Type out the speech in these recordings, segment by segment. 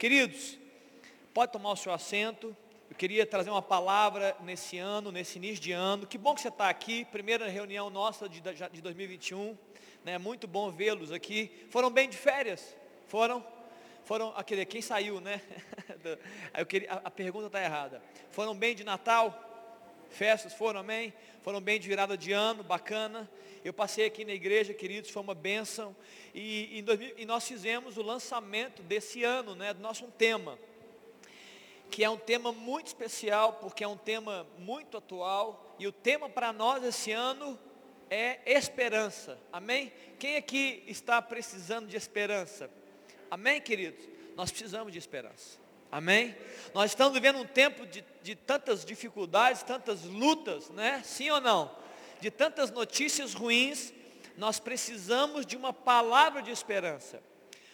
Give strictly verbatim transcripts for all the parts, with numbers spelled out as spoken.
Queridos, pode tomar o seu assento. Eu queria trazer uma palavra nesse ano, nesse início de ano. Que bom que você está aqui, primeira reunião nossa de, de dois mil e vinte e um, né? Muito bom vê-los aqui. Foram bem de férias? Foram? Foram, aquele, quem saiu, né? Eu queria, a, a pergunta está errada. Foram bem de Natal? Festas foram, amém? Foram bem de virada de ano, bacana. Eu passei aqui na igreja, queridos, foi uma bênção. E, em dois mil, e nós fizemos o lançamento desse ano, né? Do nosso um tema. Que é um tema muito especial, porque é um tema muito atual, e o tema para nós esse ano é esperança, amém? Quem aqui está precisando de esperança? Amém, queridos? Nós precisamos de esperança, amém? Nós estamos vivendo um tempo de, de tantas dificuldades, tantas lutas, né? Sim ou não? De tantas notícias ruins, nós precisamos de uma palavra de esperança.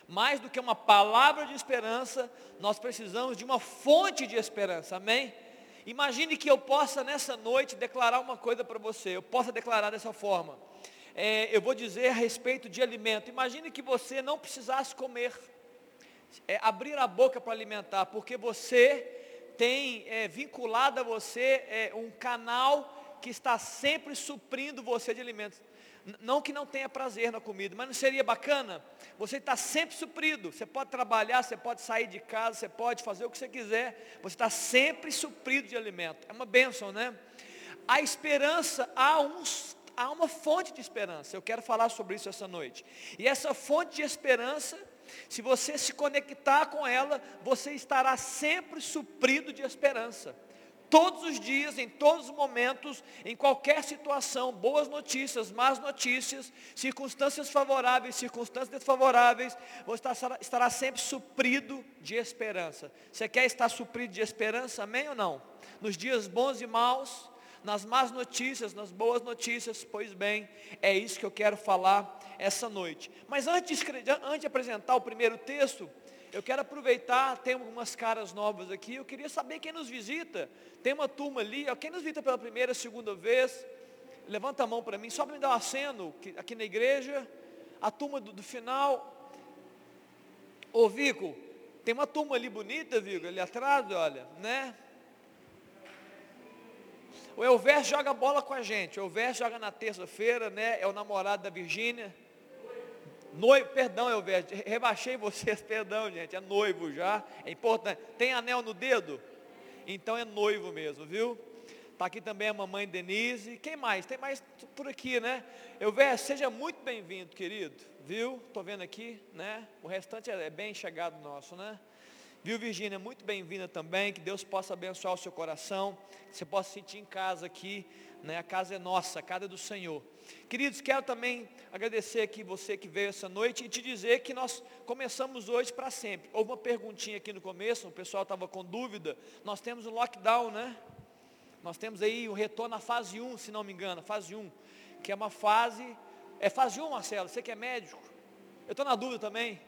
Mais do que uma palavra de esperança, nós precisamos de uma fonte de esperança, amém? Imagine que eu possa nessa noite declarar uma coisa para você, eu possa declarar dessa forma. É, eu vou dizer a respeito de alimento, imagine que você não precisasse comer, é, abrir a boca para alimentar, porque você tem é, vinculado a você é, um canal que está sempre suprindo você de alimentos. Não que não tenha prazer na comida, mas não seria bacana? Você está sempre suprido, você pode trabalhar, você pode sair de casa, você pode fazer o que você quiser, você está sempre suprido de alimento, é uma bênção, né? A esperança, há, um, há uma fonte de esperança, eu quero falar sobre isso essa noite, e essa fonte de esperança, se você se conectar com ela, você estará sempre suprido de esperança. Todos os dias, em todos os momentos, em qualquer situação, boas notícias, más notícias, circunstâncias favoráveis, circunstâncias desfavoráveis, você estará sempre suprido de esperança. Você quer estar suprido de esperança, amém ou não? Nos dias bons e maus, nas más notícias, nas boas notícias, pois bem, é isso que eu quero falar essa noite. Mas antes de, antes de apresentar o primeiro texto, eu quero aproveitar, tem algumas caras novas aqui, eu queria saber quem nos visita, tem uma turma ali, ó, quem nos visita pela primeira, segunda vez, levanta a mão para mim, só para me dar um aceno aqui na igreja, a turma do, do final. Ô Vico, tem uma turma ali bonita, Vico, ali atrás, olha, né? O Elvers joga bola com a gente, o Elvers joga na terça-feira, né? É o namorado da Virgínia. Noivo, perdão, Elvete, rebaixei vocês, perdão, gente, é noivo já, é importante. Tem anel no dedo? Então é noivo mesmo, viu? Está aqui também a mamãe Denise. Quem mais? Tem mais por aqui, né? Elvete, seja muito bem-vindo, querido, viu? Estou vendo aqui, né? O restante é bem chegado nosso, né? Viu, Virgínia? Muito bem-vinda também, que Deus possa abençoar o seu coração, que você possa sentir em casa aqui, né? A casa é nossa, a casa é do Senhor. Queridos, quero também agradecer aqui você que veio essa noite e te dizer que nós começamos hoje para sempre. Houve uma perguntinha aqui no começo, o pessoal estava com dúvida, nós temos um lockdown, né? Nós temos aí o retorno à fase um, se não me engano, fase um, que é uma fase, é fase um, Marcelo, você que é médico? Eu estou na dúvida também.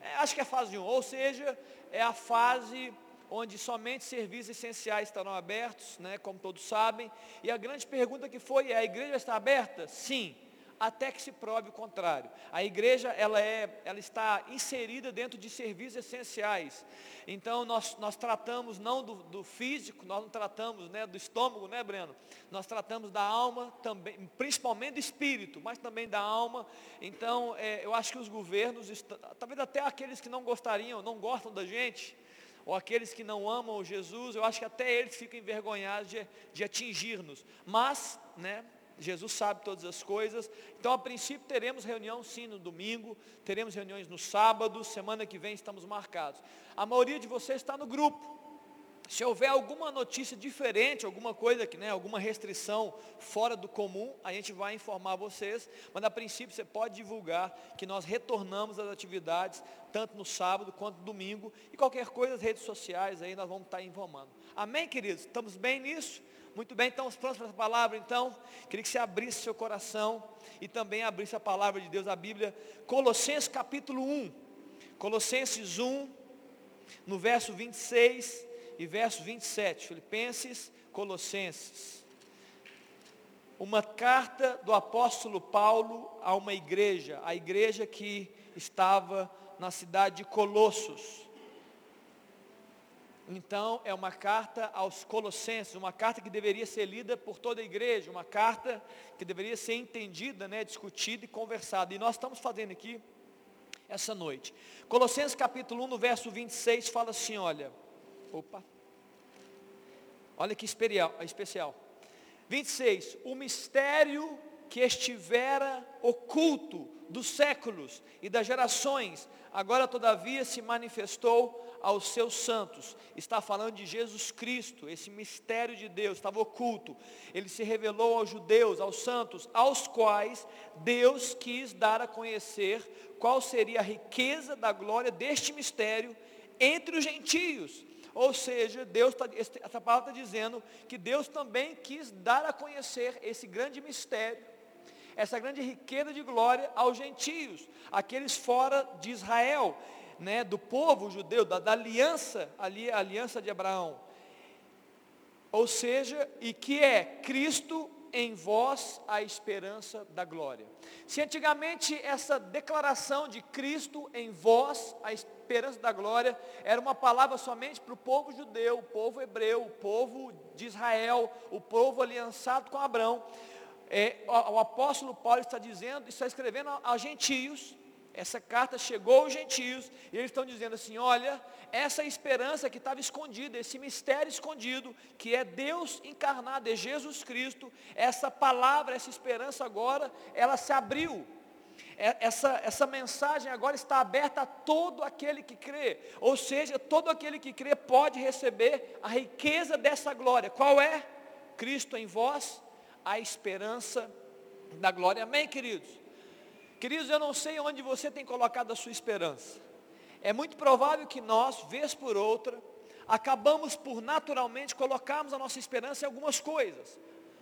É, acho que é fase um, ou seja, é a fase onde somente serviços essenciais estarão abertos, né, como todos sabem, e a grande pergunta que foi é, a igreja está aberta? Sim, até que se prove o contrário. A igreja, ela, é, ela está inserida dentro de serviços essenciais, então nós, nós tratamos não do, do físico, nós não tratamos, né, do estômago, né, Breno? Nós tratamos da alma também, principalmente do espírito, mas também da alma. Então é, eu acho que os governos, talvez até aqueles que não gostariam, não gostam da gente, ou aqueles que não amam Jesus, eu acho que até eles ficam envergonhados de, de atingir-nos, mas, né, Jesus sabe todas as coisas. Então a princípio teremos reunião sim no domingo, teremos reuniões no sábado, semana que vem estamos marcados. A maioria de vocês está no grupo. Se houver alguma notícia diferente, alguma coisa que, né, alguma restrição fora do comum, a gente vai informar vocês, mas a princípio você pode divulgar que nós retornamos às atividades, tanto no sábado quanto no domingo, e qualquer coisa, as redes sociais aí nós vamos estar informando. Amém, queridos? Estamos bem nisso? Muito bem, estamos prontos para essa palavra, então? Queria que você abrisse seu coração e também abrisse a palavra de Deus, a Bíblia, Colossenses capítulo um, Colossenses um, no verso vinte e seis e verso vinte e sete, Filipenses, Colossenses, uma carta do apóstolo Paulo a uma igreja, a igreja que estava na cidade de Colossos. Então é uma carta aos Colossenses, uma carta que deveria ser lida por toda a igreja, uma carta que deveria ser entendida, né, discutida e conversada. E nós estamos fazendo aqui essa noite. Colossenses capítulo um, no verso vinte e seis, fala assim, olha. Opa. Olha que especial. vinte e seis. O mistério que estivera oculto dos séculos e das gerações, agora todavia se manifestou aos seus santos. Está falando de Jesus Cristo, esse mistério de Deus, estava oculto. Ele se revelou aos judeus, aos santos, aos quais Deus quis dar a conhecer qual seria a riqueza da glória deste mistério entre os gentios. Ou seja, Deus tá, essa palavra está dizendo que Deus também quis dar a conhecer esse grande mistério, essa grande riqueza de glória aos gentios, aqueles fora de Israel, né, do povo judeu, da, da aliança, ali, a aliança de Abraão. Ou seja, e que é Cristo em vós a esperança da glória. Se antigamente essa declaração de Cristo em vós a esperança da glória era uma palavra somente para o povo judeu, o povo hebreu, o povo de Israel, o povo aliançado com Abraão, é, o, o apóstolo Paulo está dizendo, está escrevendo a, a gentios. Essa carta chegou aos gentios, e eles estão dizendo assim, olha, essa esperança que estava escondida, esse mistério escondido, que é Deus encarnado, é Jesus Cristo, essa palavra, essa esperança agora, ela se abriu. Essa, essa mensagem agora está aberta a todo aquele que crê. Ou seja, todo aquele que crê pode receber a riqueza dessa glória. Qual é? Cristo em vós, a esperança da glória. Amém, queridos? Queridos, eu não sei onde você tem colocado a sua esperança. É muito provável que nós, vez por outra, acabamos por naturalmente colocarmos a nossa esperança em algumas coisas.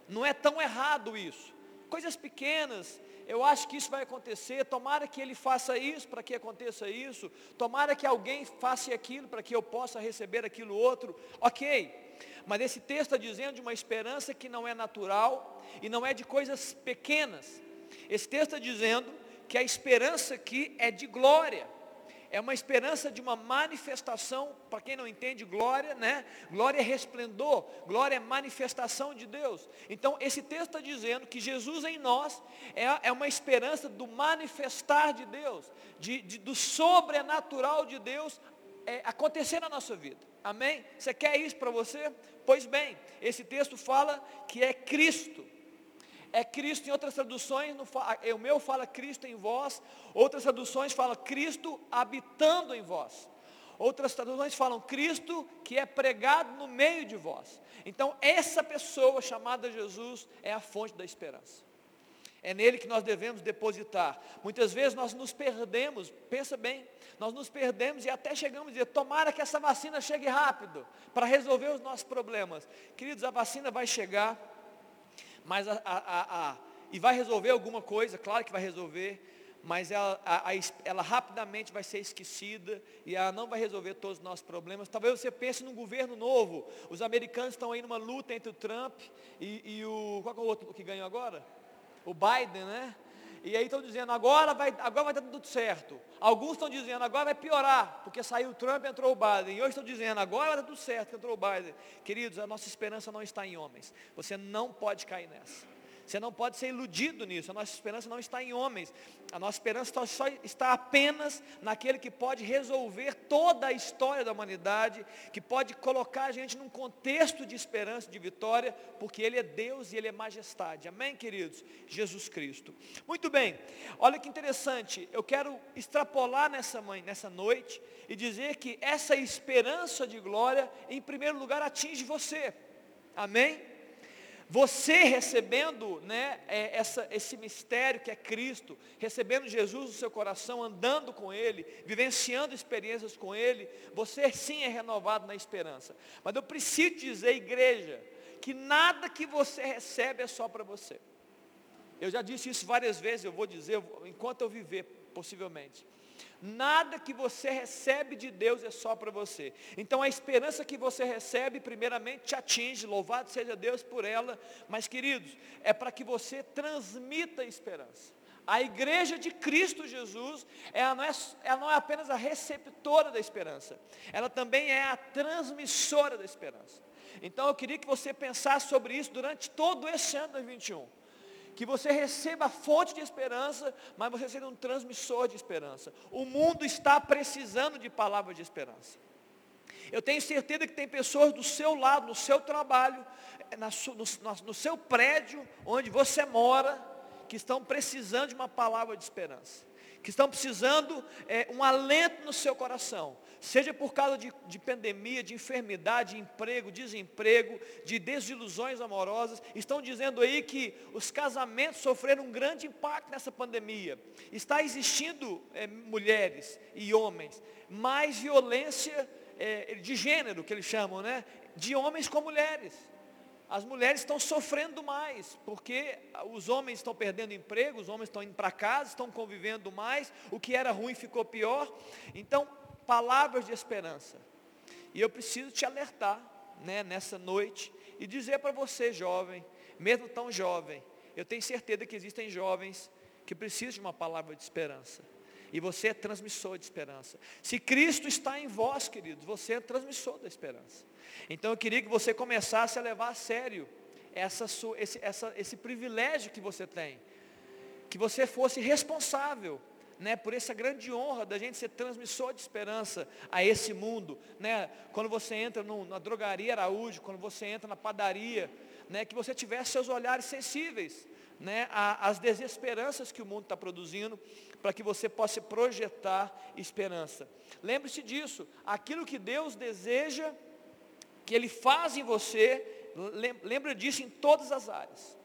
Não é tão errado isso. Coisas pequenas, eu acho que isso vai acontecer, tomara que ele faça isso para que aconteça isso, tomara que alguém faça aquilo para que eu possa receber aquilo outro. Ok. Mas esse texto está dizendo de uma esperança que não é natural e não é de coisas pequenas. Esse texto está dizendo que a esperança aqui é de glória, é uma esperança de uma manifestação. Para quem não entende glória, né? Glória é resplendor, glória é manifestação de Deus. Então esse texto está dizendo que Jesus em nós é, é uma esperança do manifestar de Deus, de, de, do sobrenatural de Deus é, acontecer na nossa vida, amém? Você quer isso para você? Pois bem, esse texto fala que é Cristo. É Cristo, em outras traduções, no, o meu fala Cristo em vós, outras traduções falam Cristo habitando em vós, outras traduções falam Cristo que é pregado no meio de vós. Então essa pessoa chamada Jesus é a fonte da esperança, é nele que nós devemos depositar. Muitas vezes nós nos perdemos, pensa bem, nós nos perdemos e até chegamos a dizer, tomara que essa vacina chegue rápido, para resolver os nossos problemas. Queridos, a vacina vai chegar, mas a, a, a, e vai resolver alguma coisa, claro que vai resolver, mas ela, a, a, ela rapidamente vai ser esquecida, e ela não vai resolver todos os nossos problemas. Talvez você pense num governo novo. Os americanos estão aí numa luta entre o Trump e, e o, qual é o outro que ganhou agora? O Biden, né? E aí estão dizendo, agora vai, agora vai dar tudo certo. Alguns estão dizendo, agora vai piorar, porque saiu o Trump e entrou o Biden. E hoje estão dizendo, agora vai dar tudo certo, entrou o Biden. Queridos, a nossa esperança não está em homens. Você não pode cair nessa. Você não pode ser iludido nisso. A nossa esperança não está em homens. A nossa esperança só, só está apenas naquele que pode resolver toda a história da humanidade, que pode colocar a gente num contexto de esperança, de vitória, porque Ele é Deus e Ele é majestade. Amém, queridos? Jesus Cristo. Muito bem. Olha que interessante. Eu quero extrapolar nessa, mãe, nessa noite e dizer que essa esperança de glória, em primeiro lugar, atinge você. Amém? Você recebendo, né, essa, esse mistério que é Cristo, recebendo Jesus no seu coração, andando com Ele, vivenciando experiências com Ele, você sim é renovado na esperança. Mas eu preciso dizer, igreja, que nada que você recebe é só para você. Eu já disse isso várias vezes, eu vou dizer enquanto eu viver, possivelmente. Nada que você recebe de Deus é só para você. Então a esperança que você recebe, primeiramente te atinge, louvado seja Deus por ela. Mas, queridos, é para que você transmita a esperança. A igreja de Cristo Jesus, ela não é, ela não é apenas a receptora da esperança, ela também é a transmissora da esperança. Então eu queria que você pensasse sobre isso durante todo esse ano dois mil e vinte e um. Que você receba a fonte de esperança, mas você seja um transmissor de esperança. O mundo está precisando de palavras de esperança. Eu tenho certeza que tem pessoas do seu lado, no seu trabalho, no seu prédio, onde você mora, que estão precisando de uma palavra de esperança. Que estão precisando é, um alento no seu coração. Seja por causa de, de pandemia, de enfermidade, de emprego, desemprego, de desilusões amorosas. Estão dizendo aí que os casamentos sofreram um grande impacto nessa pandemia. Está existindo é, mulheres e homens, mais violência é, de gênero, que eles chamam, né? De homens com mulheres. As mulheres estão sofrendo mais, porque os homens estão perdendo emprego, os homens estão indo para casa, estão convivendo mais, o que era ruim ficou pior. Então, palavras de esperança. E eu preciso te alertar, né, nessa noite, e dizer para você, jovem, mesmo tão jovem, eu tenho certeza que existem jovens que precisam de uma palavra de esperança. E você é transmissor de esperança. Se Cristo está em vós, queridos, você é transmissor da esperança. Então eu queria que você começasse a levar a sério essa, esse, essa, esse privilégio que você tem. Que você fosse responsável, né, por essa grande honra da gente ser transmissor de esperança a esse mundo. Né? Quando você entra no, na drogaria Araújo, quando você entra na padaria, né, que você tivesse seus olhares sensíveis, né, as desesperanças que o mundo está produzindo, para que você possa projetar esperança. Lembre-se disso, aquilo que Deus deseja, que Ele faz em você, lembra disso em todas as áreas.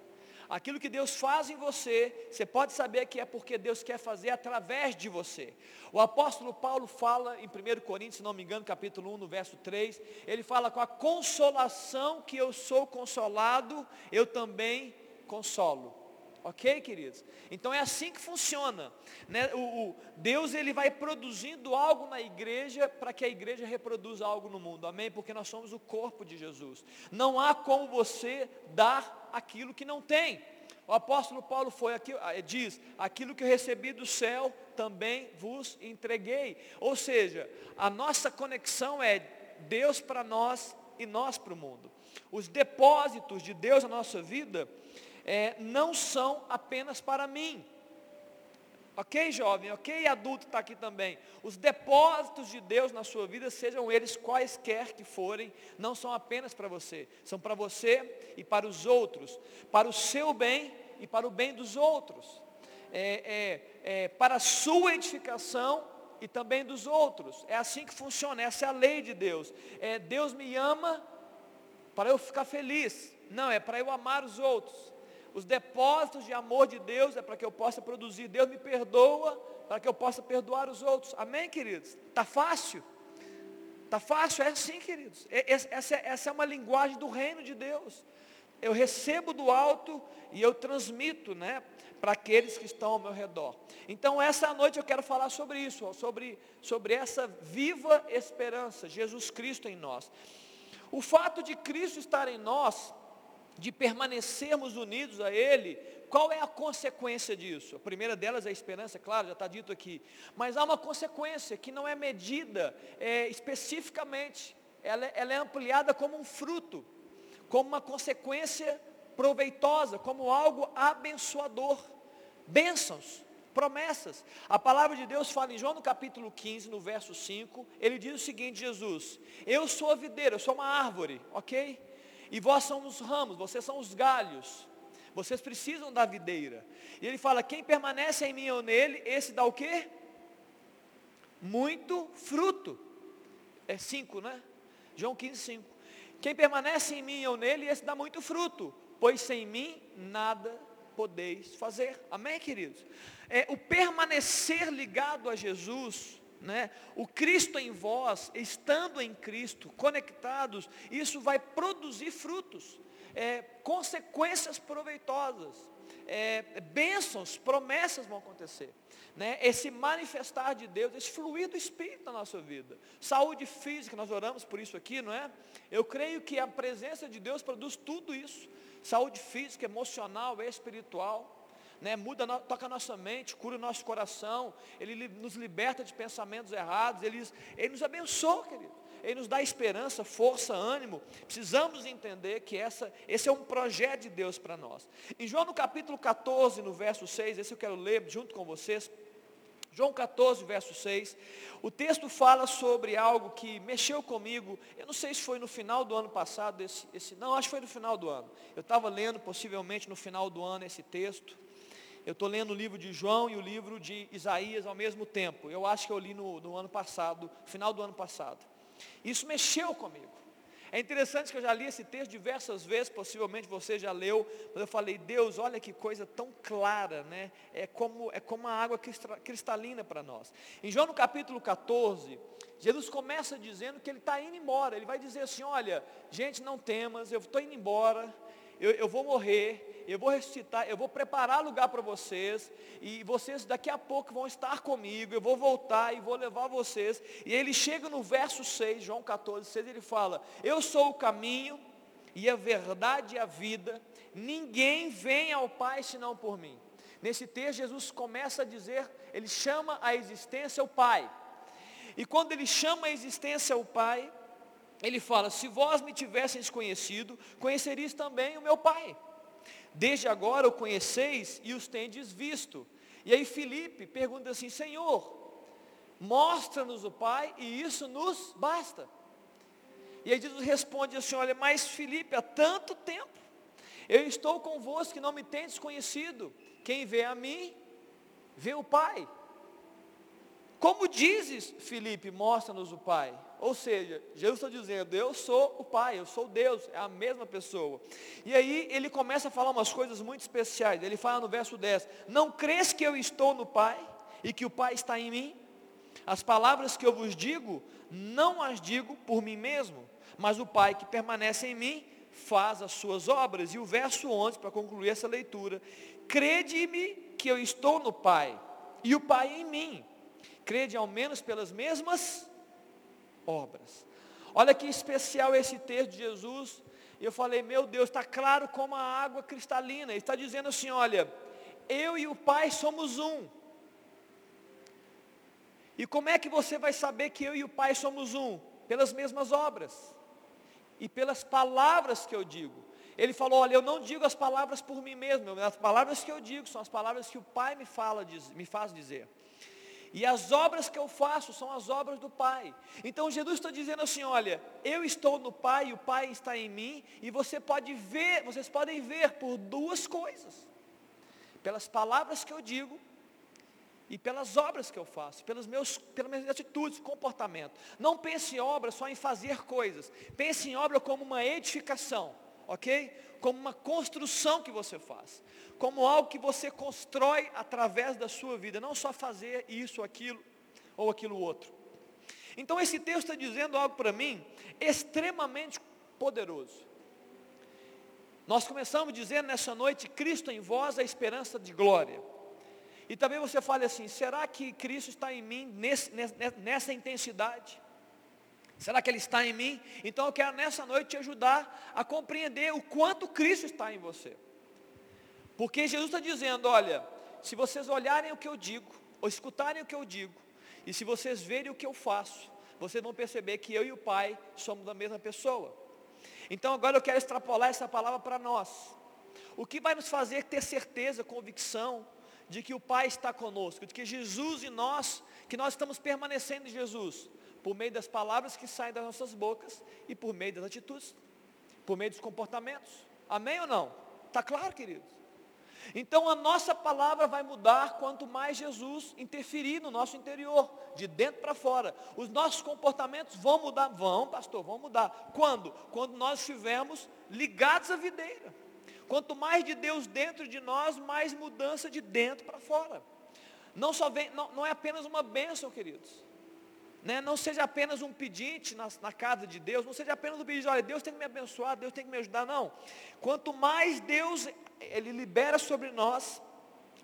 Aquilo que Deus faz em você, você pode saber que é porque Deus quer fazer através de você. O apóstolo Paulo fala em primeiro Coríntios, se não me engano, capítulo um, no verso três, ele fala: com a consolação que eu sou consolado, eu também consolo. Ok, queridos? Então é assim que funciona, né? o, o Deus, ele vai produzindo algo na igreja, para que a igreja reproduza algo no mundo, amém? Porque nós somos o corpo de Jesus. Não há como você dar aquilo que não tem. O apóstolo Paulo foi aqui, diz: aquilo que eu recebi do céu, também vos entreguei. Ou seja, a nossa conexão é Deus para nós e nós para o mundo. Os depósitos de Deus na nossa vida, É, não são apenas para mim. Ok, jovem? Ok, adulto está aqui também. Os depósitos de Deus na sua vida, sejam eles quaisquer que forem, não são apenas para você. São para você e para os outros. Para o seu bem e para o bem dos outros. É, é, é, para a sua edificação e também dos outros. É assim que funciona. Essa é a lei de Deus. É, Deus me ama para eu ficar feliz. Não, é para eu amar os outros. Os depósitos de amor de Deus é para que eu possa produzir. Deus me perdoa para que eu possa perdoar os outros. Amém, queridos? Está fácil? Está fácil? É assim, queridos. Essa é uma linguagem do reino de Deus. Eu recebo do alto e eu transmito, né, para aqueles que estão ao meu redor. Então, essa noite eu quero falar sobre isso, sobre, sobre essa viva esperança, Jesus Cristo em nós. O fato de Cristo estar em nós, de permanecermos unidos a Ele, qual é a consequência disso? A primeira delas é a esperança, claro, já está dito aqui. Mas há uma consequência que não é medida é, especificamente. Ela, ela é ampliada como um fruto, como uma consequência proveitosa, como algo abençoador. Bênçãos, promessas. A palavra de Deus fala em João, no capítulo quinze, no verso cinco, ele diz o seguinte: Jesus, eu sou a videira, eu sou uma árvore, ok? E vós são os ramos, vocês são os galhos. Vocês precisam da videira. E ele fala: quem permanece em mim ou nele, esse dá o quê? Muito fruto. É cinco, né? João quinze, cinco. Quem permanece em mim ou nele, esse dá muito fruto. Pois sem mim, nada podeis fazer. Amém, queridos? É, o permanecer ligado a Jesus, né? O Cristo em vós, estando em Cristo, conectados, isso vai produzir frutos, é, consequências proveitosas, é, bênçãos, promessas vão acontecer, né? Esse manifestar de Deus, esse fluir do Espírito na nossa vida, saúde física, nós oramos por isso aqui, não é? Eu creio que a presença de Deus produz tudo isso, saúde física, emocional, espiritual, né, muda, toca a nossa mente, cura o nosso coração, Ele nos liberta de pensamentos errados, Ele, ele nos abençoa, querido. Ele nos dá esperança, força, ânimo. Precisamos entender que essa, esse é um projeto de Deus para nós. Em João no capítulo quatorze, no verso seis, esse eu quero ler junto com vocês. João quatorze, verso seis, o texto fala sobre algo que mexeu comigo. Eu não sei se foi no final do ano passado, esse, esse não, acho que foi no final do ano. Eu estava lendo, possivelmente no final do ano, esse texto. Eu estou lendo o livro de João e o livro de Isaías ao mesmo tempo. Eu acho que eu li no, no ano passado, final do ano passado. Isso mexeu comigo. É interessante que eu já li esse texto diversas vezes, possivelmente você já leu, mas eu falei, Deus, olha que coisa tão clara, né? É como, é como a água cristalina para nós. Em João no capítulo quatorze, Jesus começa dizendo que Ele está indo embora. Ele vai dizer assim, olha, gente, não temas, eu estou indo embora, eu, eu vou morrer, eu vou ressuscitar, eu vou preparar lugar para vocês, e vocês daqui a pouco vão estar comigo, eu vou voltar e vou levar vocês. E ele chega no verso seis, João quatorze, seis, ele fala, eu sou o caminho, e a verdade e a vida, ninguém vem ao Pai senão por mim. Nesse texto Jesus começa a dizer, Ele chama a existência o Pai, e quando Ele chama a existência o Pai, Ele fala, se vós me tivesseis conhecido, conheceris também o meu Pai. Desde agora o conheceis e os tendes visto. E aí Filipe pergunta assim, Senhor, mostra-nos o Pai e isso nos basta. E aí Jesus responde assim, olha, mas Filipe, há tanto tempo, eu estou convosco que não me tendes conhecido. Quem vê a mim, vê o Pai. Como dizes, Filipe, mostra-nos o Pai? Ou seja, Jesus está dizendo, eu sou o Pai, eu sou Deus, é a mesma pessoa. E aí ele começa a falar umas coisas muito especiais. Ele fala no verso dez, não crês que eu estou no Pai e que o Pai está em mim? As palavras que eu vos digo, não as digo por mim mesmo, mas o Pai que permanece em mim faz as suas obras. E o verso onze, para concluir essa leitura, crede-me que eu estou no Pai e o Pai em mim. Crede ao menos pelas mesmas obras. Olha que especial esse texto de Jesus. E eu falei, meu Deus, está claro como a água cristalina. Ele está dizendo assim, olha, eu e o Pai somos um. E como é que você vai saber que eu e o Pai somos um? Pelas mesmas obras. E pelas palavras que eu digo. Ele falou, olha, eu não digo as palavras por mim mesmo. As palavras que eu digo são as palavras que o Pai me fala, me faz dizer. E as obras que eu faço são as obras do Pai. Então Jesus está dizendo assim, olha, eu estou no Pai e o Pai está em mim. E você pode ver, vocês podem ver por duas coisas. Pelas palavras que eu digo e pelas obras que eu faço. Pelos meus, pelas minhas atitudes, comportamento. Não pense em obra só em fazer coisas. Pense em obra como uma edificação. Ok? Como uma construção que você faz, como algo que você constrói através da sua vida, não só fazer isso, aquilo, ou aquilo outro. Então esse texto está dizendo algo para mim, extremamente poderoso. Nós começamos dizendo nessa noite, Cristo em vós, a esperança de glória. E também você fala assim, será que Cristo está em mim nesse, nessa intensidade? Será que Ele está em mim? Então eu quero nessa noite te ajudar a compreender o quanto Cristo está em você. Porque Jesus está dizendo, olha, se vocês olharem o que eu digo, ou escutarem o que eu digo, e se vocês verem o que eu faço, vocês vão perceber que eu e o Pai somos a mesma pessoa. Então agora eu quero extrapolar essa palavra para nós. O que vai nos fazer ter certeza, convicção, de que o Pai está conosco, de que Jesus e nós, que nós estamos permanecendo em Jesus? Por meio das palavras que saem das nossas bocas e por meio das atitudes, por meio dos comportamentos. Amém ou não? Está claro, queridos? Então a nossa palavra vai mudar quanto mais Jesus interferir no nosso interior, de dentro para fora. Os nossos comportamentos vão mudar, vão, pastor, vão mudar. Quando? Quando nós estivermos ligados à videira. Quanto mais de Deus dentro de nós, mais mudança de dentro para fora. Não só vem, não, não é apenas uma bênção, queridos. Né, não seja apenas um pedinte na, na casa de Deus, não seja apenas um pedinte, olha, Deus tem que me abençoar, Deus tem que me ajudar, não. Quanto mais Deus, Ele libera sobre nós,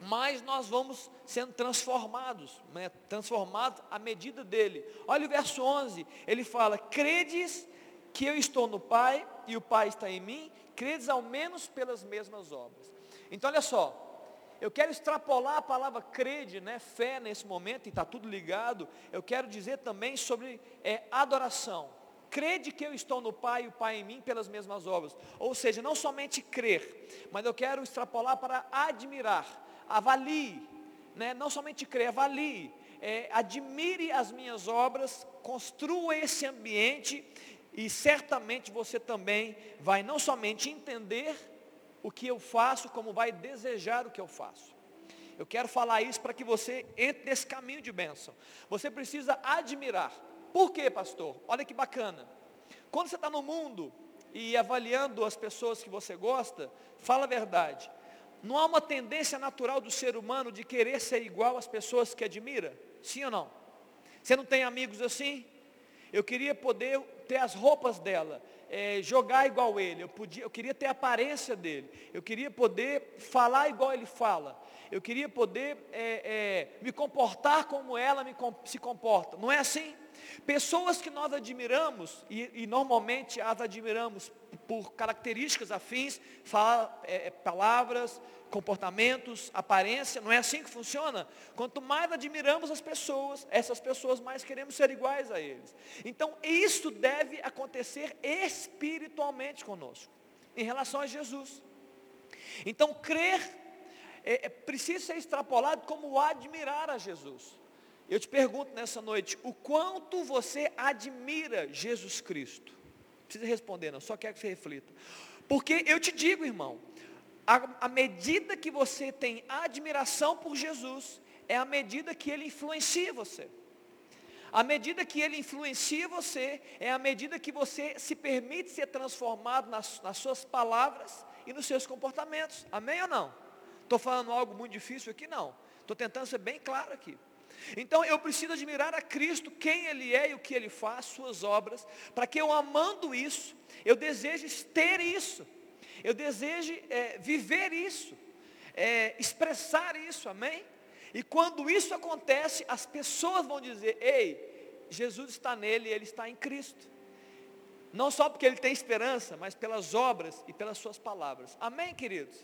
mais nós vamos sendo transformados, né, transformados à medida dEle. Olha o verso onze, ele fala, credes que eu estou no Pai, e o Pai está em mim, credes ao menos pelas mesmas obras. Então olha só, eu quero extrapolar a palavra crede, né, fé nesse momento, e está tudo ligado. Eu quero dizer também sobre é, adoração. Crede que eu estou no Pai e o Pai em mim pelas mesmas obras. Ou seja, não somente crer, mas eu quero extrapolar para admirar. Avalie, né, não somente crer, avalie. É, admire as minhas obras, construa esse ambiente, e certamente você também vai não somente entender o que eu faço, como vai desejar o que eu faço. Eu quero falar isso para que você entre nesse caminho de bênção. Você precisa admirar. Por quê, pastor? Olha que bacana. Quando você está no mundo e avaliando as pessoas que você gosta, fala a verdade. Não há uma tendência natural do ser humano de querer ser igual às pessoas que admira? Sim ou não? Você não tem amigos assim? Eu queria poder ter as roupas dela, é, jogar igual ele, eu, podia, eu queria ter a aparência dele, eu queria poder falar igual ele fala, eu queria poder é, é, me comportar como ela me, se comporta. Não é assim? Pessoas que nós admiramos, e, e normalmente as admiramos por características afins, fala, é, palavras, comportamentos, aparência, não é assim que funciona? Quanto mais admiramos as pessoas, essas pessoas mais queremos ser iguais a eles. Então isso deve acontecer espiritualmente conosco, em relação a Jesus. Então crer é, é, precisa ser extrapolado como admirar a Jesus. Eu te pergunto nessa noite, o quanto você admira Jesus Cristo? Não precisa responder não, só quero que você reflita. Porque eu te digo, irmão, à medida que você tem admiração por Jesus, é a medida que Ele influencia você. À medida que Ele influencia você, é a medida que você se permite ser transformado nas, nas suas palavras e nos seus comportamentos. Amém ou não? Estou falando algo muito difícil aqui? Não. Estou tentando ser bem claro aqui. Então eu preciso admirar a Cristo, quem Ele é e o que Ele faz, suas obras, para que eu, amando isso, eu deseje ter isso, eu deseje é, viver isso, é, expressar isso, amém? E quando isso acontece, as pessoas vão dizer, ei, Jesus está nele, Ele está em Cristo, não só porque Ele tem esperança, mas pelas obras e pelas suas palavras, amém, queridos?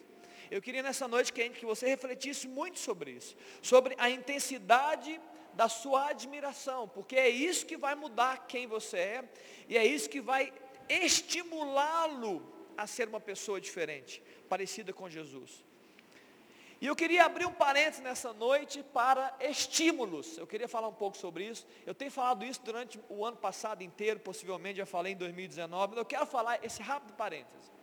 Eu queria nessa noite que você refletisse muito sobre isso, sobre a intensidade da sua admiração, porque é isso que vai mudar quem você é, e é isso que vai estimulá-lo a ser uma pessoa diferente, parecida com Jesus. E eu queria abrir um parênteses nessa noite para estímulos. Eu queria falar um pouco sobre isso. Eu tenho falado isso durante o ano passado inteiro, possivelmente já falei em dois mil e dezenove, mas eu quero falar esse rápido parênteses.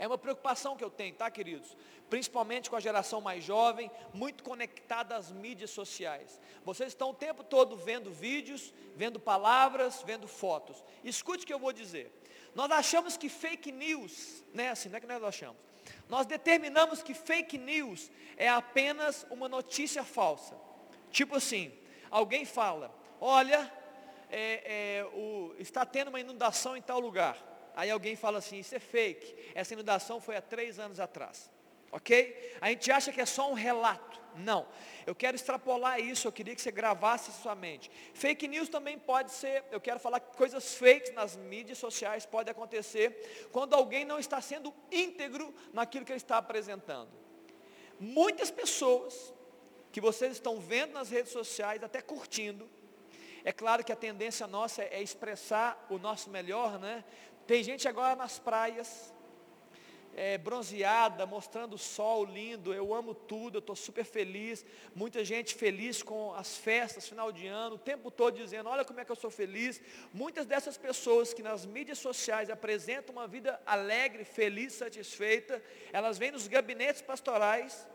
É uma preocupação que eu tenho, tá, queridos? Principalmente com a geração mais jovem, muito conectada às mídias sociais. Vocês estão o tempo todo vendo vídeos, vendo palavras, vendo fotos. Escute o que eu vou dizer. Nós achamos que fake news, né, assim, não é que nós achamos. Nós determinamos que fake news é apenas uma notícia falsa. Tipo assim, alguém fala, olha, é, é, o, está tendo uma inundação em tal lugar. Aí alguém fala assim, isso é fake, essa inundação foi há três anos atrás, ok? A gente acha que é só um relato, não, eu quero extrapolar isso, eu queria que você gravasse isso na sua mente. Fake news também pode ser, eu quero falar que coisas fakes nas mídias sociais podem acontecer, quando alguém não está sendo íntegro naquilo que ele está apresentando. Muitas pessoas que vocês estão vendo nas redes sociais, até curtindo, é claro que a tendência nossa é expressar o nosso melhor, né? Tem gente agora nas praias, é, bronzeada, mostrando o sol lindo, eu amo tudo, eu estou super feliz, muita gente feliz com as festas, final de ano, o tempo todo dizendo, olha como é que eu sou feliz. Muitas dessas pessoas que nas mídias sociais apresentam uma vida alegre, feliz, satisfeita, elas vêm nos gabinetes pastorais,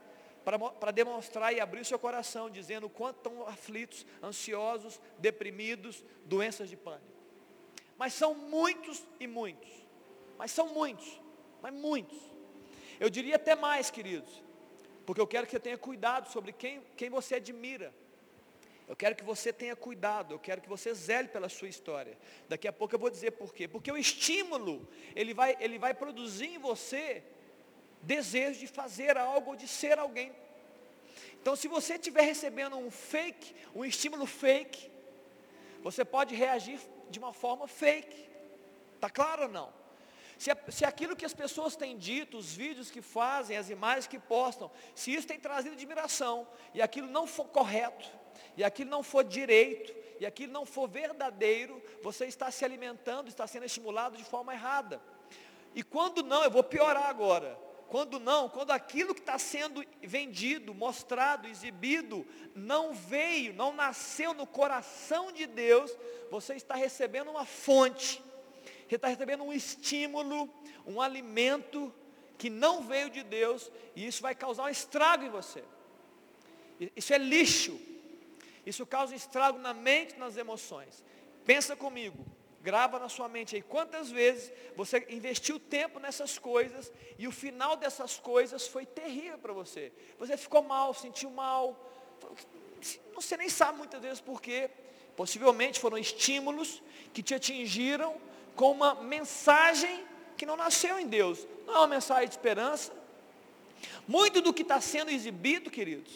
para demonstrar e abrir o seu coração, dizendo o quanto estão aflitos, ansiosos, deprimidos, doenças de pânico. Mas são muitos e muitos, mas são muitos, mas muitos, eu diria até mais, queridos, porque eu quero que você tenha cuidado sobre quem, quem você admira, eu quero que você tenha cuidado, eu quero que você zele pela sua história, daqui a pouco eu vou dizer por quê, porque o estímulo, ele vai, ele vai produzir em você, desejo de fazer algo, ou de ser alguém. Então se você estiver recebendo um fake, um estímulo fake, você pode reagir de uma forma fake, está claro ou não? se, se aquilo que as pessoas têm dito, os vídeos que fazem, as imagens que postam, se isso tem trazido admiração, e aquilo não for correto, e aquilo não for direito, e aquilo não for verdadeiro, você está se alimentando, está sendo estimulado de forma errada. E quando não, eu vou piorar agora, quando não, quando aquilo que está sendo vendido, mostrado, exibido, não veio, não nasceu no coração de Deus, você está recebendo uma fonte, você está recebendo um estímulo, um alimento que não veio de Deus, e isso vai causar um estrago em você. Isso é lixo, isso causa estrago na mente, nas emoções. Pensa comigo, grava na sua mente aí, quantas vezes você investiu tempo nessas coisas, e o final dessas coisas foi terrível para você, você ficou mal, sentiu mal, você nem sabe muitas vezes porquê. Possivelmente foram estímulos que te atingiram com uma mensagem que não nasceu em Deus, não é uma mensagem de esperança. Muito do que está sendo exibido, queridos,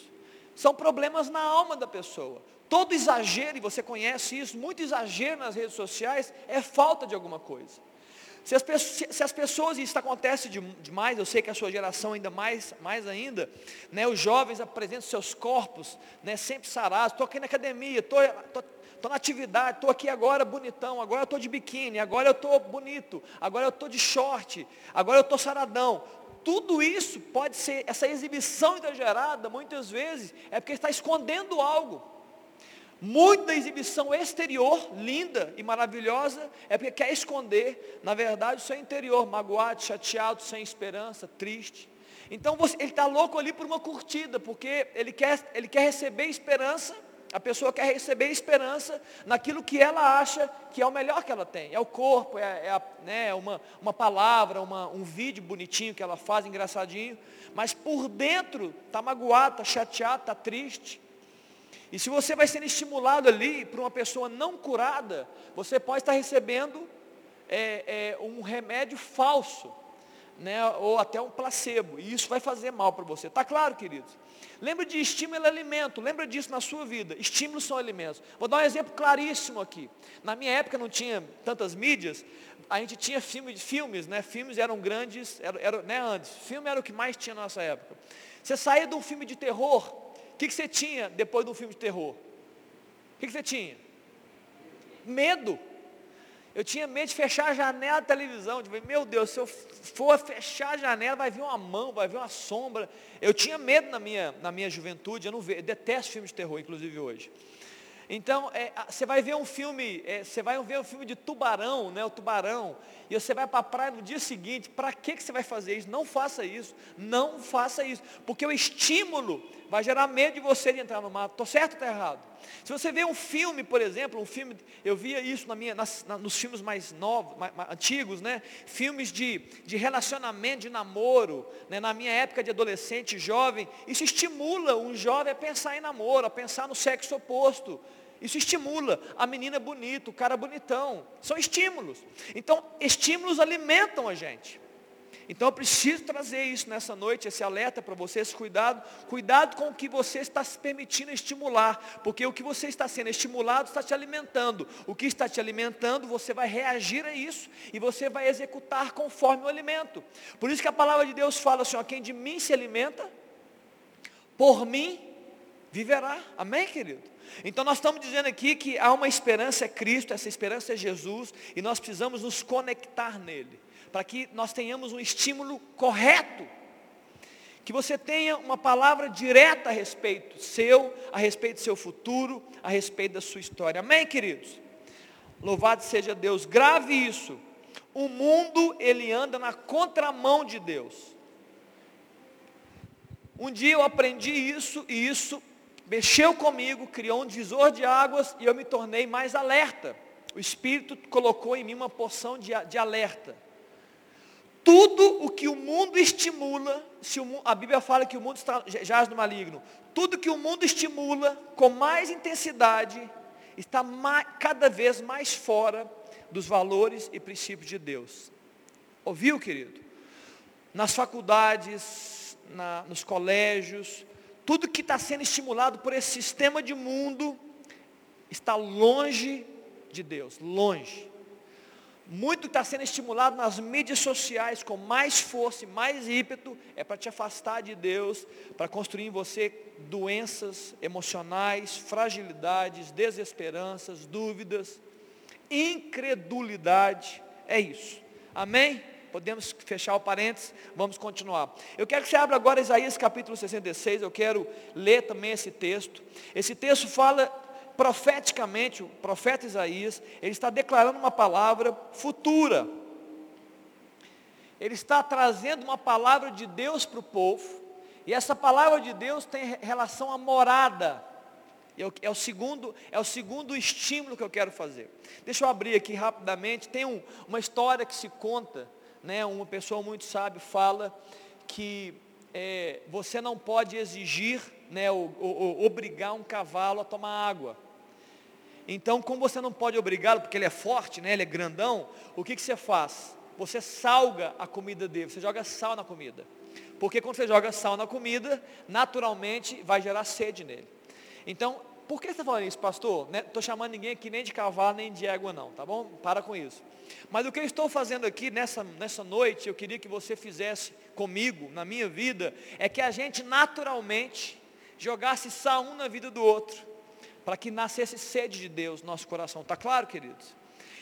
são problemas na alma da pessoa. Todo exagero, e você conhece isso, muito exagero nas redes sociais, é falta de alguma coisa. Se as, pessoas, se as pessoas, e isso acontece demais, eu sei que a sua geração ainda mais, mais ainda, né, os jovens apresentam seus corpos, né, sempre sarados, estou aqui na academia, estou na atividade, estou aqui agora bonitão, agora eu estou de biquíni, agora eu estou bonito, agora eu estou de short, agora eu estou saradão. Tudo isso pode ser, essa exibição exagerada, muitas vezes, é porque está escondendo algo. Muito da exibição exterior, linda e maravilhosa, é porque quer esconder, na verdade, o seu interior, magoado, chateado, sem esperança, triste. Então, você, ele está louco ali por uma curtida, porque ele quer, ele quer receber esperança, a pessoa quer receber esperança naquilo que ela acha que é o melhor que ela tem. É o corpo, é, é a, né, uma, uma palavra, uma, um vídeo bonitinho que ela faz, engraçadinho, mas por dentro está magoado, está chateado, está triste. E se você vai sendo estimulado ali por uma pessoa não curada, você pode estar recebendo é, é, um remédio falso, né, ou até um placebo, e isso vai fazer mal para você. Está claro, queridos? Lembra de estímulo e alimento, lembra disso na sua vida. Estímulos são alimentos. Vou dar um exemplo claríssimo aqui. Na minha época não tinha tantas mídias, a gente tinha filme, filmes, né? Filmes eram grandes, era, era, né, antes, filme era o que mais tinha na nossa época. Você saía de um filme de terror, o que, que você tinha depois de um filme de terror? O que, que você tinha? Medo. Eu tinha medo de fechar a janela da televisão, de ver, meu Deus, se eu for fechar a janela, vai vir uma mão, vai vir uma sombra. Eu tinha medo na minha, na minha juventude, eu não vejo, eu detesto filmes de terror, inclusive hoje. Então, é, você vai ver um filme, é, você vai ver um filme de tubarão, né, o tubarão, e você vai para a praia no dia seguinte, para que, que você vai fazer isso? Não faça isso, não faça isso, porque o estímulo vai gerar medo de você de entrar no mato. Estou certo ou está errado? Se você vê um filme, por exemplo, um filme, eu via isso na minha, nas, na, nos filmes mais novos, mais, mais antigos, né, filmes de, de relacionamento, de namoro, né, na minha época de adolescente, jovem, isso estimula um jovem a pensar em namoro, a pensar no sexo oposto. Isso estimula a menina bonita, o cara bonitão. São estímulos. Então, estímulos alimentam a gente. Então, eu preciso trazer isso nessa noite, esse alerta para você, esse cuidado. Cuidado com o que você está se permitindo estimular, porque o que você está sendo estimulado está te alimentando. O que está te alimentando, você vai reagir a isso e você vai executar conforme o alimento. Por isso que a palavra de Deus fala assim, ó, quem de mim se alimenta, por mim viverá. Amém, querido? Então nós estamos dizendo aqui que há uma esperança, é Cristo, essa esperança é Jesus, e nós precisamos nos conectar nele, para que nós tenhamos um estímulo correto, que você tenha uma palavra direta a respeito seu, a respeito do seu futuro, a respeito da sua história. Amém, queridos? Louvado seja Deus. Grave isso. O mundo, ele anda na contramão de Deus. Um dia eu aprendi isso, e isso mexeu comigo, criou um divisor de águas, e eu me tornei mais alerta. O Espírito colocou em mim uma porção de, de alerta. Tudo o que o mundo estimula, se o, a Bíblia fala que o mundo está, jaz no maligno, tudo que o mundo estimula com mais intensidade, está ma, cada vez mais fora dos valores e princípios de Deus. Ouviu, querido? Nas faculdades, na, nos colégios, tudo que está sendo estimulado por esse sistema de mundo, está longe de Deus, longe. muito que está sendo estimulado nas mídias sociais com mais força e mais ímpeto é para te afastar de Deus, para construir em você doenças emocionais, fragilidades, desesperanças, dúvidas, incredulidade. É isso. Amém? Podemos fechar o parênteses, vamos continuar. Eu quero que você abra agora Isaías capítulo sessenta e seis, eu quero ler também esse texto. Esse texto fala profeticamente, o profeta Isaías, ele está declarando uma palavra futura, ele está trazendo uma palavra de Deus para o povo, e essa palavra de Deus tem relação à morada, é o segundo, é o segundo estímulo que eu quero fazer. Deixa eu abrir aqui rapidamente, tem um, uma história que se conta, né, uma pessoa muito sábia fala que é, você não pode exigir, né, ou, ou, obrigar um cavalo a tomar água. Então, como você não pode obrigá-lo, porque ele é forte, né, ele é grandão, o que, que você faz? Você salga a comida dele, você joga sal na comida. Porque quando você joga sal na comida, naturalmente vai gerar sede nele. Então, por que você está falando isso, pastor? Não estou chamando ninguém aqui nem de cavalo, nem de égua não, tá bom? Para com isso. Mas o que eu estou fazendo aqui nessa, nessa noite, eu queria que você fizesse comigo, na minha vida, é que a gente naturalmente jogasse sal um na vida do outro, para que nascesse sede de Deus no nosso coração. Está claro, queridos?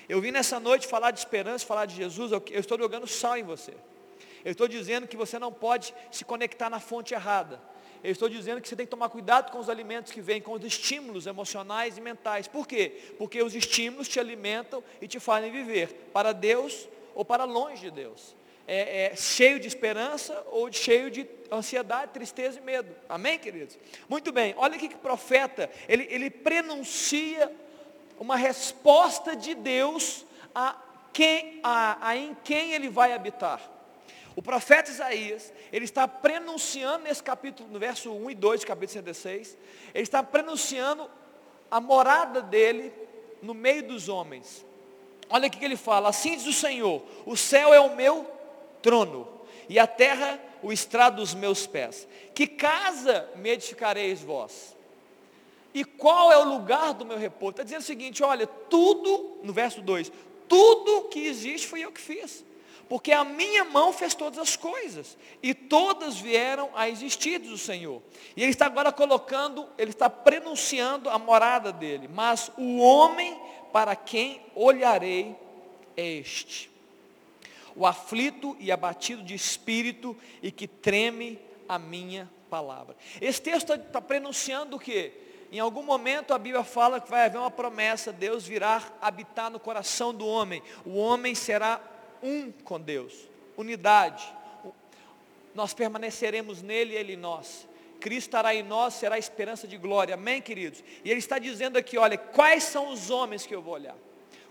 Eu vim nessa noite falar de esperança, falar de Jesus, eu, eu estou jogando sal em você. Eu estou dizendo que você não pode se conectar na fonte errada. Eu estou dizendo que você tem que tomar cuidado com os alimentos que vêm, com os estímulos emocionais e mentais. Por quê? Porque os estímulos te alimentam e te fazem viver para Deus ou para longe de Deus. É, é cheio de esperança ou cheio de ansiedade, tristeza e medo. Amém, queridos? Muito bem, olha aqui que profeta, ele, ele prenuncia uma resposta de Deus a quem, a, a em quem ele vai habitar. O profeta Isaías, ele está prenunciando nesse capítulo, no verso um e dois do capítulo sessenta e seis, ele está prenunciando a morada dele no meio dos homens. Olha aqui que ele fala, assim diz o Senhor, o céu é o meu trono, e a terra o estrado dos meus pés. Que casa me edificareis vós? E qual é o lugar do meu repouso? Está dizendo o seguinte, olha, tudo, no verso dois, tudo que existe fui eu que fiz, porque a minha mão fez todas as coisas, e todas vieram a existir do Senhor. E ele está agora colocando, ele está prenunciando a morada dele, mas o homem para quem olharei é este, o aflito e abatido de espírito, e que treme a minha palavra. Esse texto está prenunciando o quê? Em algum momento a Bíblia fala que vai haver uma promessa, Deus virá habitar no coração do homem, o homem será um com Deus, unidade, nós permaneceremos nele e ele em nós, Cristo estará em nós, será a esperança de glória, amém, queridos? E ele está dizendo aqui, olha, quais são os homens que eu vou olhar,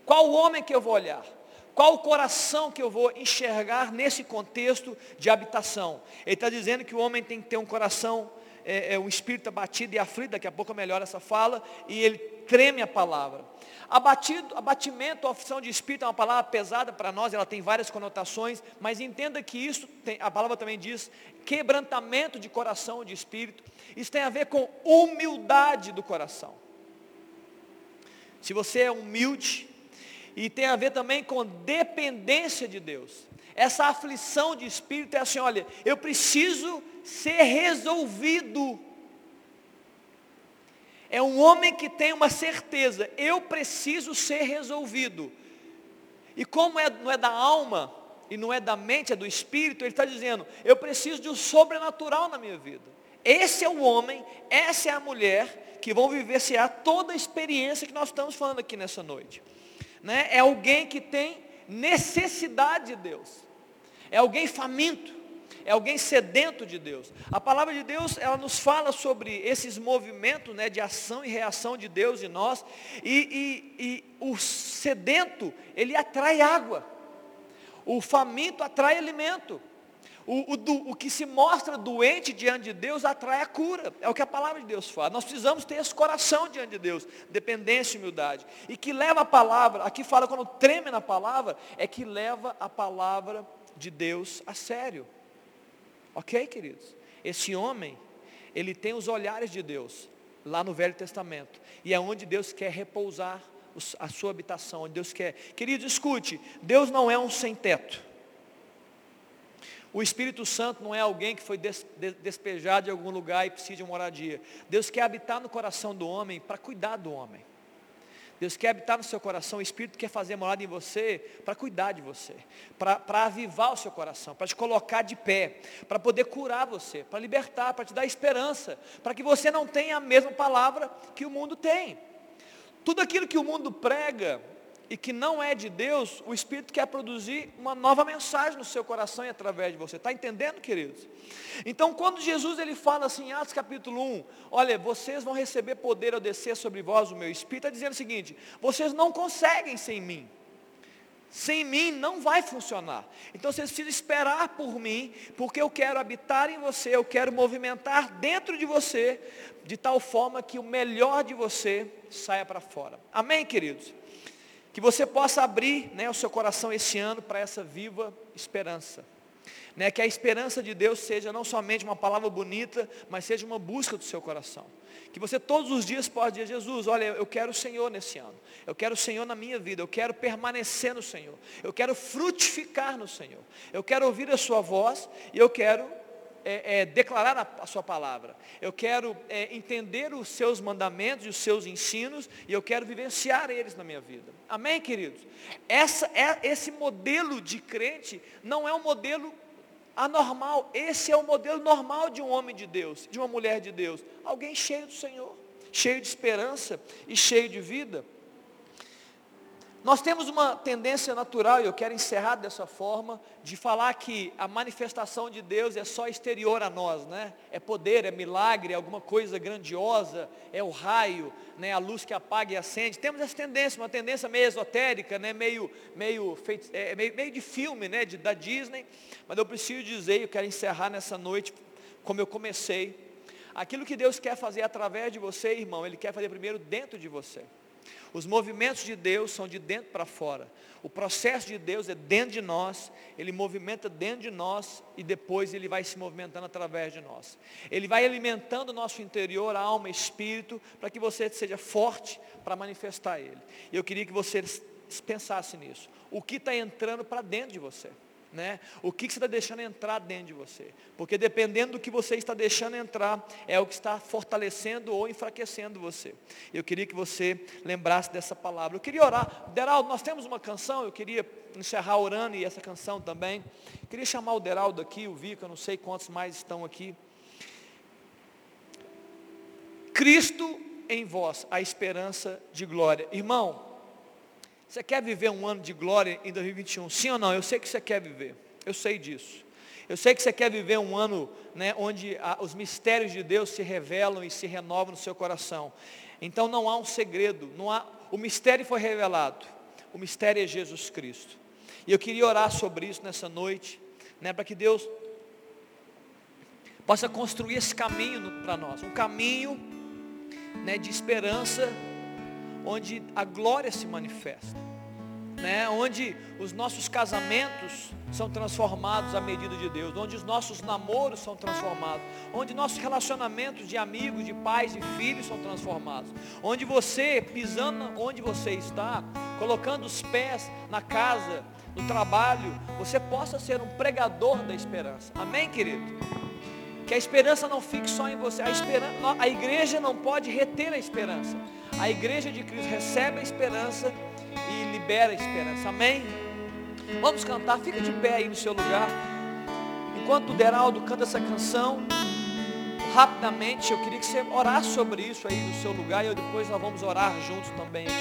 qual o homem que eu vou olhar, qual o coração que eu vou enxergar nesse contexto de habitação? Ele está dizendo que o homem tem que ter um coração, é, é, um espírito abatido e aflito, daqui a pouco eu melhoro essa fala, e ele treme a palavra. Abatido, abatimento, aflição de espírito é uma palavra pesada para nós, ela tem várias conotações, mas entenda que isso, tem, a palavra também diz, quebrantamento de coração e de espírito, isso tem a ver com humildade do coração. Se você é humilde, e tem a ver também com dependência de Deus, essa aflição de espírito é assim, olha, eu preciso ser resolvido. É um homem que tem uma certeza, eu preciso ser resolvido. E como é, não é da alma, e não é da mente, é do espírito, ele está dizendo, eu preciso de um sobrenatural na minha vida. Esse é o homem, essa é a mulher, que vão vivenciar toda a experiência que nós estamos falando aqui nessa noite. Né? É alguém que tem necessidade de Deus. É alguém faminto. É alguém sedento de Deus. A palavra de Deus, ela nos fala sobre esses movimentos, né, de ação e reação de Deus em nós. E, e, e o sedento, ele atrai água. O faminto atrai alimento. O, o, do, o que se mostra doente diante de Deus atrai a cura. É o que a palavra de Deus fala. Nós precisamos ter esse coração diante de Deus. Dependência e humildade. E que leva a palavra, aqui fala quando treme na palavra, é que leva a palavra de Deus a sério. Ok, queridos? Esse homem, ele tem os olhares de Deus, lá no Velho Testamento, e é onde Deus quer repousar a sua habitação, onde Deus quer. Queridos, escute, Deus não é um sem teto. O Espírito Santo não é alguém que foi despejado de algum lugar e precisa de uma moradia. Deus quer habitar no coração do homem para cuidar do homem. Deus quer habitar no seu coração, o Espírito quer fazer morada em você, para cuidar de você, para avivar o seu coração, para te colocar de pé, para poder curar você, para libertar, para te dar esperança, para que você não tenha a mesma palavra que o mundo tem. Tudo aquilo que o mundo prega e que não é de Deus, o Espírito quer produzir uma nova mensagem no seu coração e através de você. Está entendendo, queridos? Então, quando Jesus ele fala assim, em Atos capítulo um, olha, vocês vão receber poder ao descer sobre vós o meu Espírito, está dizendo o seguinte, vocês não conseguem sem mim. Sem mim não vai funcionar. Então vocês precisam esperar por mim, porque eu quero habitar em você, eu quero movimentar dentro de você, de tal forma que o melhor de você saia para fora. Amém, queridos? Que você possa abrir, né, o seu coração esse ano para essa viva esperança. Né, que a esperança de Deus seja não somente uma palavra bonita, mas seja uma busca do seu coração. Que você todos os dias possa dizer, Jesus, olha, eu quero o Senhor nesse ano. Eu quero o Senhor na minha vida, eu quero permanecer no Senhor. Eu quero frutificar no Senhor. Eu quero ouvir a sua voz e eu quero É, é, declarar a, a sua palavra, eu quero é, entender os seus mandamentos e os seus ensinos, e eu quero vivenciar eles na minha vida. Amém, queridos? Essa, é, esse modelo de crente não é um modelo anormal, esse é o modelo normal de um homem de Deus, de uma mulher de Deus, alguém cheio do Senhor, cheio de esperança e cheio de vida. Nós temos uma tendência natural, e eu quero encerrar dessa forma, de falar que a manifestação de Deus é só exterior a nós, né? É poder, é milagre, é alguma coisa grandiosa, é o raio, né? A luz que apaga e acende. Temos essa tendência, uma tendência meio esotérica, né? meio, meio, feito, é, meio, meio de filme, né? de, da Disney, mas eu preciso dizer, eu quero encerrar nessa noite, como eu comecei, aquilo que Deus quer fazer através de você, irmão, Ele quer fazer primeiro dentro de você. Os movimentos de Deus são de dentro para fora. O processo de Deus é dentro de nós, Ele movimenta dentro de nós e depois Ele vai se movimentando através de nós. Ele vai alimentando o nosso interior, a alma, espírito, para que você seja forte para manifestar Ele. E eu queria que você pensasse nisso. O que está entrando para dentro de você? Né? O que, que você está deixando entrar dentro de você? Porque dependendo do que você está deixando entrar, é o que está fortalecendo ou enfraquecendo você. Eu queria que você lembrasse dessa palavra. Eu queria orar. Deraldo, nós temos uma canção, eu queria encerrar orando e essa canção também. Eu queria chamar o Deraldo aqui, o Vico, eu não sei quantos mais estão aqui. Cristo em vós, a esperança de glória. Irmão, você quer viver um ano de glória em dois mil e vinte e um? Sim ou não? Eu sei que você quer viver. Eu sei disso. Eu sei que você quer viver um ano, né, onde a, os mistérios de Deus se revelam e se renovam no seu coração. Então não há um segredo. Não há, o mistério foi revelado. O mistério é Jesus Cristo. E eu queria orar sobre isso nessa noite, né, para que Deus possa construir esse caminho para nós. Um caminho, né, de esperança, onde a glória se manifesta, né? Onde os nossos casamentos são transformados à medida de Deus, onde os nossos namoros são transformados, onde nossos relacionamentos de amigos, de pais e filhos são transformados, onde você, pisando onde você está, colocando os pés na casa, no trabalho, você possa ser um pregador da esperança. Amém, querido? Que a esperança não fique só em você. A, esperança, a igreja não pode reter a esperança. A igreja de Cristo recebe a esperança e libera a esperança. Amém? Vamos cantar. Fica de pé aí no seu lugar. Enquanto o Deraldo canta essa canção, rapidamente eu queria que você orasse sobre isso aí no seu lugar. E depois nós vamos orar juntos também aqui.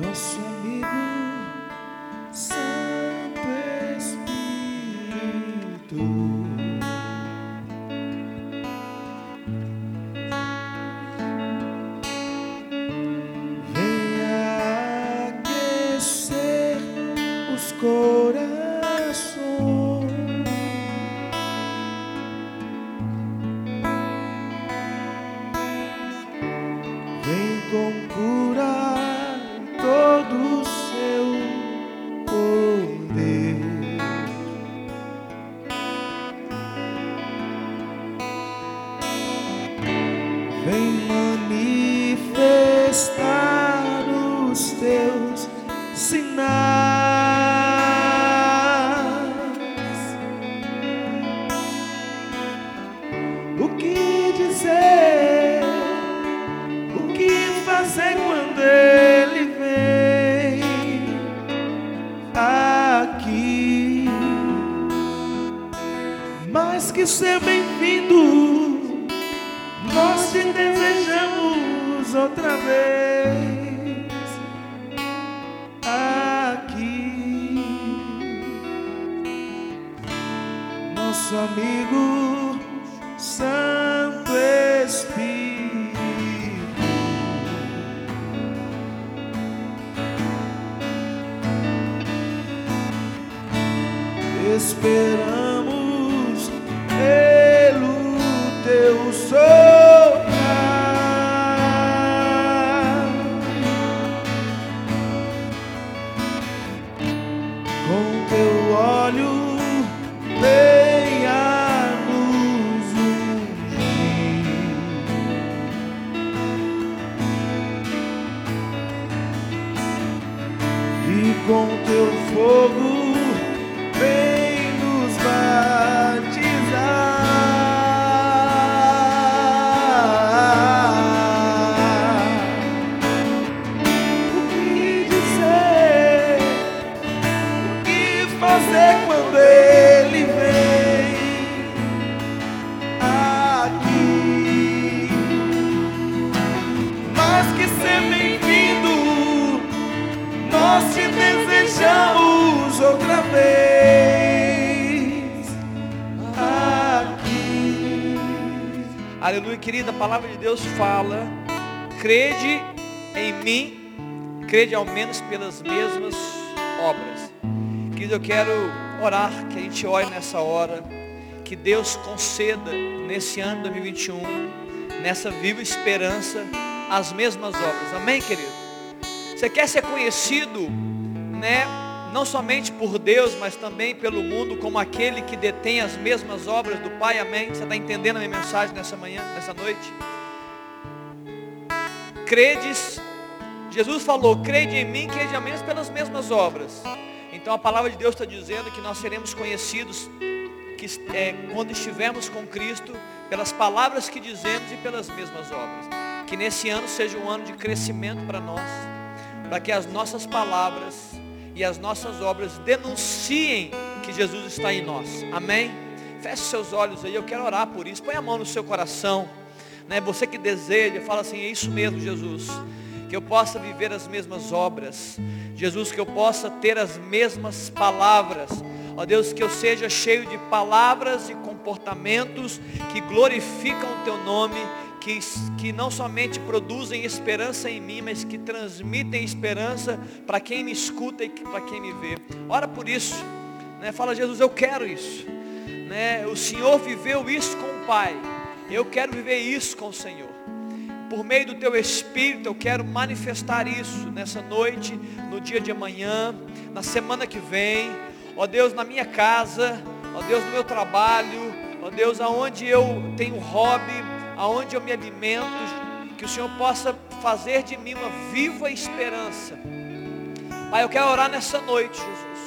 Nosso amigo Senhor Hey. ser bem-vindo. Nós te desejamos outra vez aqui, nosso amigo Santo Espírito. Esperamos pelo teu soprar, com teu óleo venha nos ungir, e com teu fogo outra vez aqui. Aleluia, querida, a palavra de Deus fala: crede em mim, crede ao menos pelas mesmas obras. Querido, eu quero orar, que a gente ore nessa hora, que Deus conceda nesse ano dois mil e vinte e um, nessa viva esperança, as mesmas obras. Amém, querido? Você quer ser conhecido, né? Não somente por Deus, mas também pelo mundo, como aquele que detém as mesmas obras do Pai. Amém? Você está entendendo a minha mensagem nessa manhã, nessa noite? Credes, Jesus falou: crede em mim, crede ao menos pelas mesmas obras. Então a palavra de Deus está dizendo que nós seremos conhecidos que, é, quando estivermos com Cristo, pelas palavras que dizemos e pelas mesmas obras. Que nesse ano seja um ano de crescimento para nós, para que as nossas palavras e as nossas obras denunciem que Jesus está em nós. Amém? Feche seus olhos aí, eu quero orar por isso. Põe a mão no seu coração, né? Você que deseja, fala assim: é isso mesmo, Jesus, que eu possa viver as mesmas obras. Jesus, que eu possa ter as mesmas palavras. Ó Deus, que eu seja cheio de palavras e comportamentos que glorificam o teu nome, Que, que não somente produzem esperança em mim, mas que transmitem esperança para quem me escuta e para quem me vê. Ora por isso, né? Fala: Jesus, eu quero isso, né? O Senhor viveu isso com o Pai, eu quero viver isso com o Senhor. Por meio do teu Espírito eu quero manifestar isso nessa noite, no dia de amanhã, na semana que vem. Ó Deus, na minha casa, ó Deus, no meu trabalho, ó Deus, aonde eu tenho hobby, aonde eu me alimento, que o Senhor possa fazer de mim uma viva esperança. Pai, eu quero orar nessa noite, Jesus.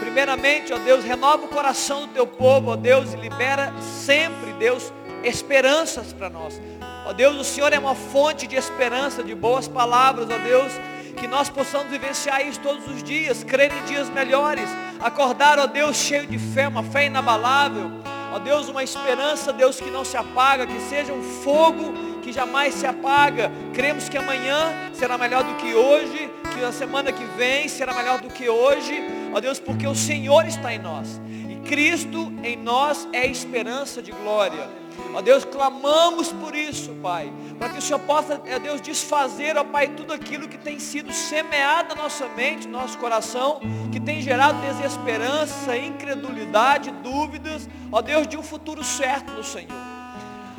Primeiramente, ó Deus, renova o coração do teu povo, ó Deus, e libera sempre, Deus, esperanças para nós. Ó Deus, o Senhor é uma fonte de esperança, de boas palavras, ó Deus, que nós possamos vivenciar isso todos os dias, crer em dias melhores, acordar, ó Deus, cheio de fé, uma fé inabalável. Ó Deus, uma esperança, Deus, que não se apaga, que seja um fogo que jamais se apaga. Cremos que amanhã será melhor do que hoje, que na semana que vem será melhor do que hoje. Ó Deus, porque o Senhor está em nós, e Cristo em nós é esperança de glória. Ó Deus, clamamos por isso, Pai, para que o Senhor possa, ó Deus, desfazer, ó Pai, tudo aquilo que tem sido semeado na nossa mente, no nosso coração, que tem gerado desesperança, incredulidade, dúvidas, ó Deus, de um futuro certo no Senhor.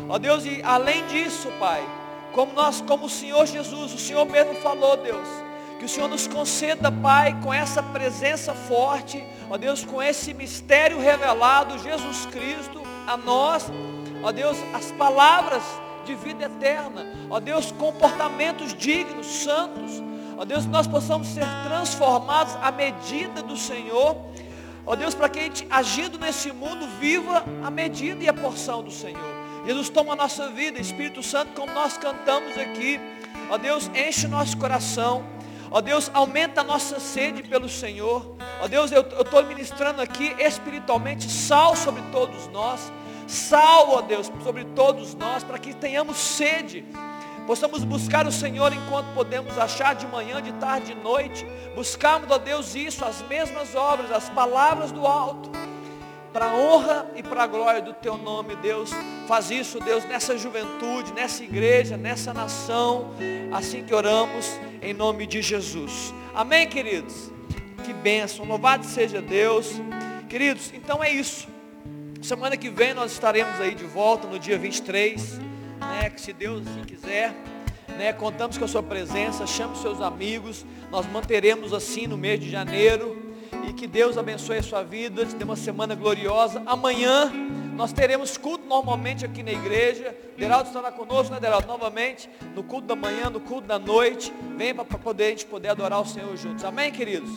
Ó Deus, e além disso, Pai, como nós, como o Senhor Jesus, o Senhor mesmo falou, Deus, que o Senhor nos conceda, Pai, com essa presença forte, ó Deus, com esse mistério revelado, Jesus Cristo, a nós, ó Deus, as palavras de vida eterna, ó Deus, comportamentos dignos, santos, ó Deus, que nós possamos ser transformados à medida do Senhor, ó Deus, para que a gente, agindo nesse mundo, viva a medida e a porção do Senhor. Jesus, toma a nossa vida, Espírito Santo, como nós cantamos aqui, ó Deus, enche o nosso coração, Ó Deus, aumenta a nossa sede pelo Senhor. Ó Deus, eu estou ministrando aqui espiritualmente sal sobre todos nós. Sal, ó Deus, sobre todos nós, para que tenhamos sede. Possamos buscar o Senhor enquanto podemos achar, de manhã, de tarde, de noite. Buscarmos, ó Deus, isso, as mesmas obras, as palavras do alto, para a honra e para a glória do Teu nome, Deus. Faz isso, Deus, nessa juventude, nessa igreja, nessa nação, assim que oramos, em nome de Jesus. Amém, queridos? Que bênção, louvado seja Deus. Queridos, então é isso. Semana que vem nós estaremos aí de volta, no dia vinte e três, né, que se Deus assim quiser, né, contamos com a sua presença, chame seus amigos, nós manteremos assim no mês de janeiro, e que Deus abençoe a sua vida, te dê uma semana gloriosa. Amanhã nós teremos culto normalmente aqui na igreja, Deraldo estará conosco, né, Deraldo, novamente, no culto da manhã, no culto da noite, vem para poder, a gente poder adorar o Senhor juntos, amém, queridos?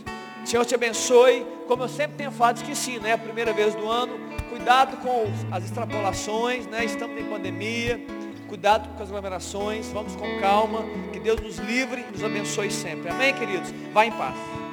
Senhor te abençoe, como eu sempre tenho falado, esqueci, né, a primeira vez do ano, cuidado com as extrapolações, né, estamos em pandemia, cuidado com as aglomerações, vamos com calma, que Deus nos livre e nos abençoe sempre, amém, queridos? Vá em paz.